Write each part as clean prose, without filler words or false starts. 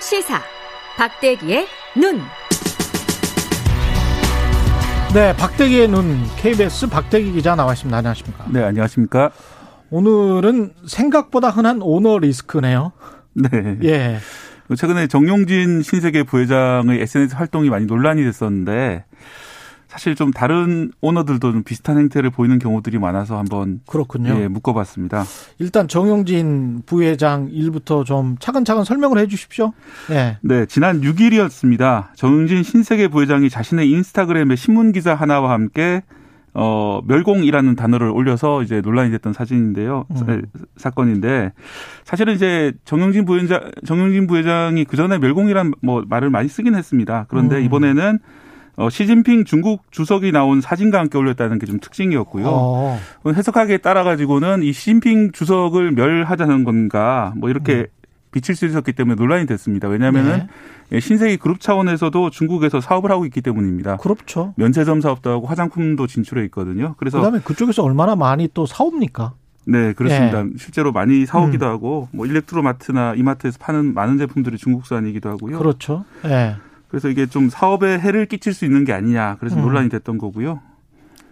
시사 박대기의 눈. 네, 박대기의 눈. KBS 박대기 기자 나와 있습니다. 안녕하십니까? 네, 안녕하십니까? 오늘은 생각보다 흔한 오너 리스크네요. 네. 예. 최근에 정용진 신세계 부회장의 SNS 활동이 많이 논란이 됐었는데, 사실 좀 다른 오너들도 좀 비슷한 행태를 보이는 경우들이 많아서 한번, 그렇군요, 예, 묶어봤습니다. 일단 정용진 부회장 일부터 좀 차근차근 설명을 해 주십시오. 네. 네, 지난 6일이었습니다. 정용진 신세계 부회장이 자신의 인스타그램에 신문기사 하나와 함께 멸공이라는 단어를 올려서 이제 논란이 됐던 사진인데요. 사건인데, 사실은 이제 정용진 부회장이 그전에 멸공이란 뭐 말을 많이 쓰긴 했습니다. 그런데 이번에는 시진핑 중국 주석이 나온 사진과 함께 올렸다는 게 좀 특징이었고요. 해석하기에 따라 가지고는 이 시진핑 주석을 멸하자는 건가 뭐 이렇게 비칠 수 있었기 때문에 논란이 됐습니다. 왜냐하면은, 네, 신세계 그룹 차원에서도 중국에서 사업을 하고 있기 때문입니다. 그렇죠. 면세점 사업도 하고 화장품도 진출해 있거든요. 그래서 그다음에 그쪽에서 얼마나 많이 또 사옵니까? 네, 그렇습니다. 네. 실제로 많이 사오기도 하고, 뭐 일렉트로마트나 이마트에서 파는 많은 제품들이 중국산이기도 하고요. 그렇죠. 네. 그래서 이게 좀 사업에 해를 끼칠 수 있는 게 아니냐, 그래서 논란이 됐던 거고요.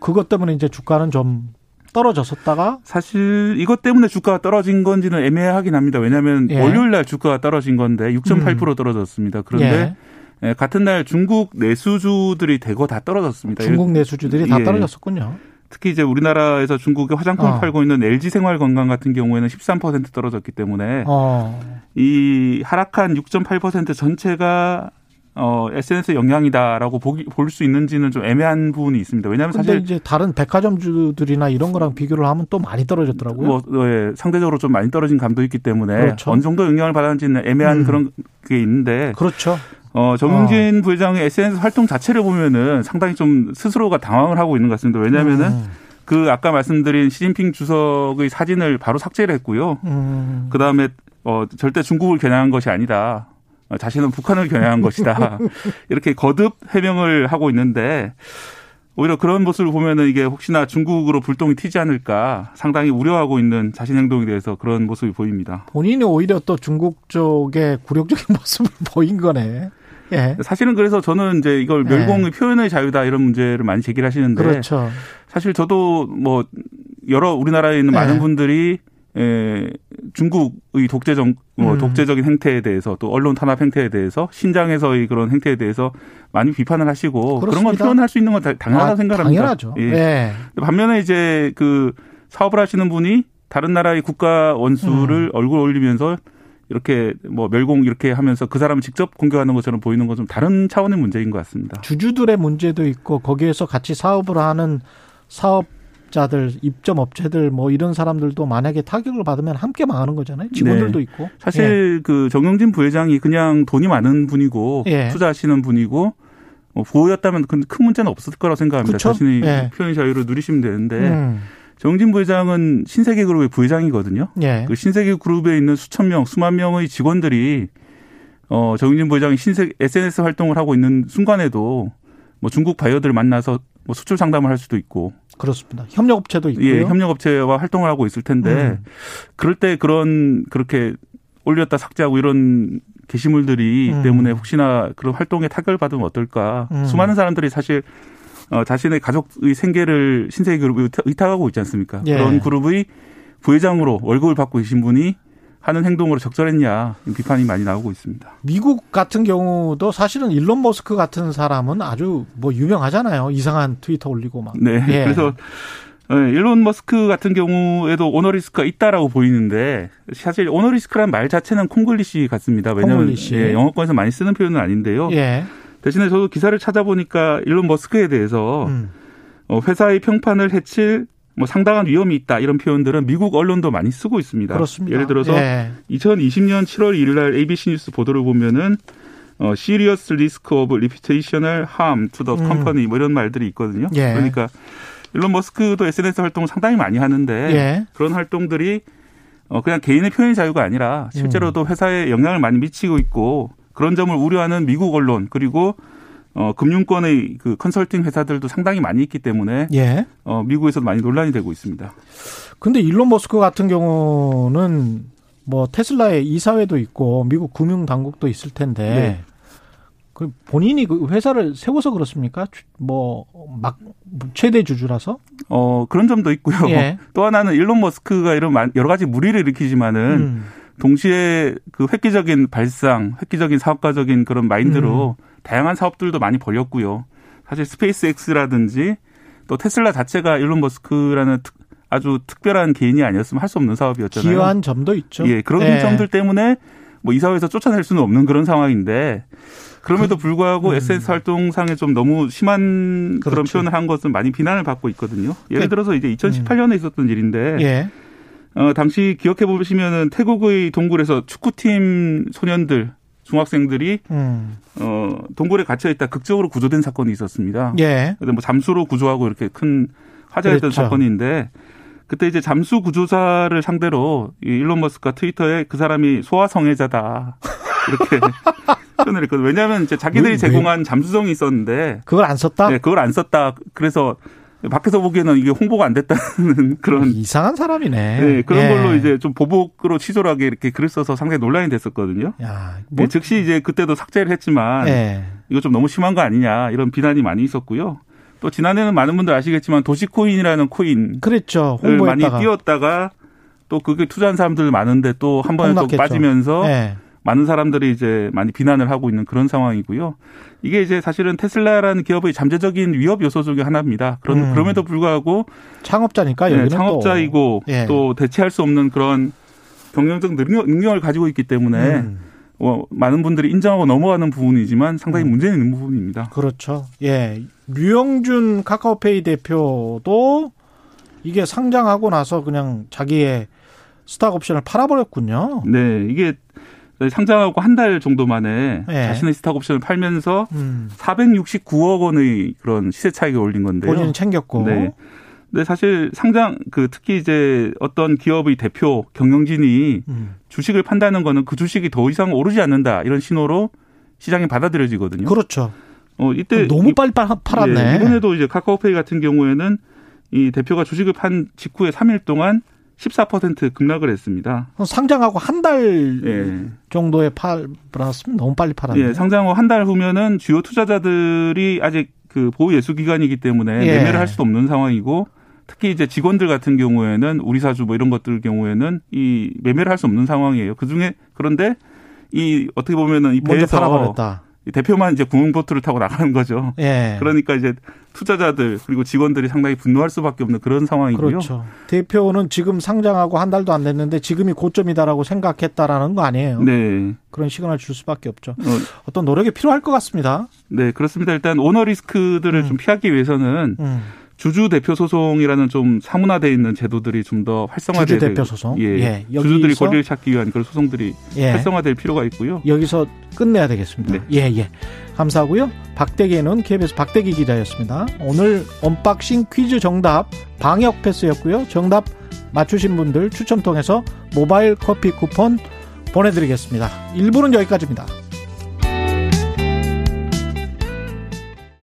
그것 때문에 이제 주가는 좀 떨어졌었다가, 사실 이것 때문에 주가가 떨어진 건지는 애매하긴 합니다. 왜냐하면, 예, 월요일 날 주가가 떨어진 건데 6.8% 떨어졌습니다. 그런데, 예, 같은 날 중국 내수주들이 대거 다 떨어졌습니다. 중국 내수주들이 다 떨어졌었군요. 특히 이제 우리나라에서 중국에 화장품 팔고 있는 LG생활건강 같은 경우에는 13% 떨어졌기 때문에 이 하락한 6.8% 전체가 SNS 영향이다라고 볼 수 있는지는 좀 애매한 부분이 있습니다. 왜냐하면 사실 이제 다른 백화점주들이나 이런 거랑 비교를 하면 또 많이 떨어졌더라고요. 뭐, 예, 상대적으로 좀 많이 떨어진 감도 있기 때문에, 그렇죠, 어느 정도 영향을 받았는지는 애매한 그런 게 있는데, 그렇죠, 정용진 부회장의 SNS 활동 자체를 보면은 상당히 좀 스스로가 당황을 하고 있는 것 같습니다. 왜냐하면은 그 아까 말씀드린 시진핑 주석의 사진을 바로 삭제를 했고요. 그 다음에 절대 중국을 겨냥한 것이 아니다. 자신은 북한을 겨냥한 것이다. 이렇게 거듭 해명을 하고 있는데, 오히려 그런 모습을 보면은 이게 혹시나 중국으로 불똥이 튀지 않을까 상당히 우려하고 있는 자신 행동에 대해서 그런 모습이 보입니다. 본인이 오히려 또 중국 쪽의 굴욕적인 모습을 보인 거네. 예. 사실은 그래서 저는 이제 이걸 멸공의, 예, 표현의 자유다 이런 문제를 많이 제기를 하시는데, 그렇죠, 사실 저도 뭐 여러 우리나라에 있는, 예, 많은 분들이, 예, 중국의 독재적인 행태에 대해서, 또 언론 탄압 행태에 대해서, 신장에서의 그런 행태에 대해서 많이 비판을 하시고, 그렇습니다. 그런 걸 표현할 수 있는 건 당연하다고 생각합니다. 당연하죠. 예. 예. 반면에 이제 그 사업을 하시는 분이 다른 나라의 국가 원수를 얼굴 올리면서 이렇게 뭐 멸공 이렇게 하면서 그 사람을 직접 공격하는 것처럼 보이는 건 좀 다른 차원의 문제인 것 같습니다. 주주들의 문제도 있고, 거기에서 같이 사업을 하는 사업자들, 입점업체들, 뭐 이런 사람들도 만약에 타격을 받으면 함께 망하는 거잖아요. 직원들도, 네, 있고. 사실, 예, 그 정용진 부회장이 그냥 돈이 많은 분이고, 예, 투자하시는 분이고, 보호였다면 큰 문제는 없을 거라고 생각합니다. 그쵸? 자신의, 예, 표현 자유를 누리시면 되는데, 정용진 부회장은 신세계 그룹의 부회장이거든요. 예. 그 신세계 그룹에 있는 수천 명, 수만 명의 직원들이 정용진 부회장이 SNS 활동을 하고 있는 순간에도 뭐 중국 바이어들 만나서 뭐 수출 상담을 할 수도 있고, 그렇습니다. 협력업체도 있고요. 예, 협력업체와 활동을 하고 있을 텐데, 그럴 때 그렇게 올렸다 삭제하고 이런 게시물들이 때문에 혹시나 그런 활동에 타격을 받으면 어떨까. 수많은 사람들이 사실 자신의 가족의 생계를 신세계 그룹에 의탁하고 있지 않습니까? 예. 그런 그룹의 부회장으로 월급을 받고 계신 분이 하는 행동으로 적절했냐, 비판이 많이 나오고 있습니다. 미국 같은 경우도 사실은 일론 머스크 같은 사람은 아주 뭐 유명하잖아요. 이상한 트위터 올리고 막. 네. 예. 그래서 일론 머스크 같은 경우에도 오너리스크가 있다라고 보이는데, 사실 오너리스크란 말 자체는 콩글리시 같습니다. 왜냐하면 콩글리시. 예, 영어권에서 많이 쓰는 표현은 아닌데요. 예. 대신에 저도 기사를 찾아보니까 일론 머스크에 대해서 회사의 평판을 해칠 뭐 상당한 위험이 있다 이런 표현들은 미국 언론도 많이 쓰고 있습니다. 그렇습니다. 예를 들어서, 예, 2020년 7월 1일 날 ABC 뉴스 보도를 보면은 serious risk of reputational harm to the company 뭐 이런 말들이 있거든요. 예. 그러니까 일론 머스크도 SNS 활동을 상당히 많이 하는데, 예, 그런 활동들이 그냥 개인의 표현의 자유가 아니라 실제로도 회사에 영향을 많이 미치고 있고, 그런 점을 우려하는 미국 언론, 그리고 금융권의 그 컨설팅 회사들도 상당히 많이 있기 때문에, 예, 미국에서도 많이 논란이 되고 있습니다. 그런데 일론 머스크 같은 경우는 뭐 테슬라의 이사회도 있고 미국 금융당국도 있을 텐데 네. 그 본인이 그 회사를 세워서 그렇습니까? 뭐 막 최대 주주라서? 그런 점도 있고요. 예. 또 하나는 일론 머스크가 이런 여러 가지 물의를 일으키지만은 동시에 그 획기적인 발상, 획기적인 사업가적인 그런 마인드로 다양한 사업들도 많이 벌였고요. 사실 스페이스X라든지 또 테슬라 자체가 일론 머스크라는 아주 특별한 개인이 아니었으면 할 수 없는 사업이었잖아요. 기여한 점도 있죠. 예, 그런 네. 점들 때문에 뭐 이사회에서 쫓아낼 수는 없는 그런 상황인데 그럼에도 불구하고 SNS 활동상에 좀 너무 심한 그런 표현을 한 것은 많이 비난을 받고 있거든요. 예를 들어서 이제 2018년에 있었던 일인데 예. 당시 기억해 보시면은 태국의 동굴에서 축구팀 소년들 중학생들이 동굴에 갇혀 있다 극적으로 구조된 사건이 있었습니다. 예. 근데 뭐 잠수로 구조하고 이렇게 큰 화제였던 그렇죠. 사건인데 그때 이제 잠수 구조사를 상대로 일론 머스크가 트위터에 그 사람이 소아성애자다 이렇게 표현을 했거든요. 왜냐하면 이제 자기들이 제공한 잠수정이 있었는데 그걸 안 썼다. 네, 그걸 안 썼다. 그래서 밖에서 보기에는 이게 홍보가 안 됐다는 그런 이상한 사람이네. 네, 그런 예. 걸로 이제 좀 보복으로 치졸하게 이렇게 글을 써서 상당히 논란이 됐었거든요. 야, 뭐. 네, 즉시 이제 그때도 삭제를 했지만 예. 이거 좀 너무 심한 거 아니냐 이런 비난이 많이 있었고요. 또 지난해는 많은 분들 아시겠지만 도시코인이라는 코인, 그렇죠, 많이 띄웠다가 또 그게 투자한 사람들 많은데 또 한 번에 또 빠지면서 네. 많은 사람들이 이제 많이 비난을 하고 있는 그런 상황이고요. 이게 이제 사실은 테슬라라는 기업의 잠재적인 위협 요소 중에 하나입니다. 그럼에도 불구하고 창업자니까 여기는 네, 창업자이고 또. 예. 또 대체할 수 없는 그런 경영적 능력을 가지고 있기 때문에. 많은 분들이 인정하고 넘어가는 부분이지만 상당히 문제는 있는 부분입니다. 그렇죠. 예. 류영준 카카오페이 대표도 이게 상장하고 나서 그냥 자기의 스탁 옵션을 팔아버렸군요. 네. 이게 상장하고 한 달 정도 만에 예. 자신의 스탁 옵션을 팔면서 469억 원의 그런 시세 차익을 올린 건데요. 본인은 챙겼고. 네. 근데 사실 상장 특히 이제 어떤 기업의 대표 경영진이 주식을 판다는 거는 그 주식이 더 이상 오르지 않는다 이런 신호로 시장에 받아들여지거든요. 그렇죠. 이때 너무 빨리 팔았네. 예, 이번에도 이제 카카오페이 같은 경우에는 이 대표가 주식을 판 직후에 3일 동안 14% 급락을 했습니다. 상장하고 한 달 예. 정도에 팔았으면 너무 빨리 팔았네. 예, 상장하고 한 달 후면은 주요 투자자들이 아직 그 보유 예수 기간이기 때문에 예. 매매를 할 수도 없는 상황이고. 특히 이제 직원들 같은 경우에는 우리 사주 뭐 이런 것들 경우에는 이 매매를 할 수 없는 상황이에요. 그중에 그런데 이 어떻게 보면은 이 배에서 대표만 이제 구멍보트를 타고 나가는 거죠. 예. 그러니까 이제 투자자들 그리고 직원들이 상당히 분노할 수밖에 없는 그런 상황이고요. 그렇죠. 대표는 지금 상장하고 한 달도 안 됐는데 지금이 고점이다라고 생각했다라는 거 아니에요. 네. 그런 시간을 줄 수밖에 없죠. 어떤 노력이 필요할 것 같습니다. 네, 그렇습니다. 일단 오너 리스크들을 좀 피하기 위해서는 주주 대표 소송이라는 좀 사문화되어 있는 제도들이 좀 더 활성화돼야 되고. 주주 대표 소송. 예. 예. 주주들이 권리를 찾기 위한 그런 소송들이 예. 활성화될 필요가 있고요. 여기서 끝내야 되겠습니다. 네. 예, 예. 감사하고요. 박대기는 KBS 박대기 기자였습니다. 오늘 언박싱 퀴즈 정답 방역 패스였고요. 정답 맞추신 분들 추첨 통해서 모바일 커피 쿠폰 보내드리겠습니다. 1부는 여기까지입니다.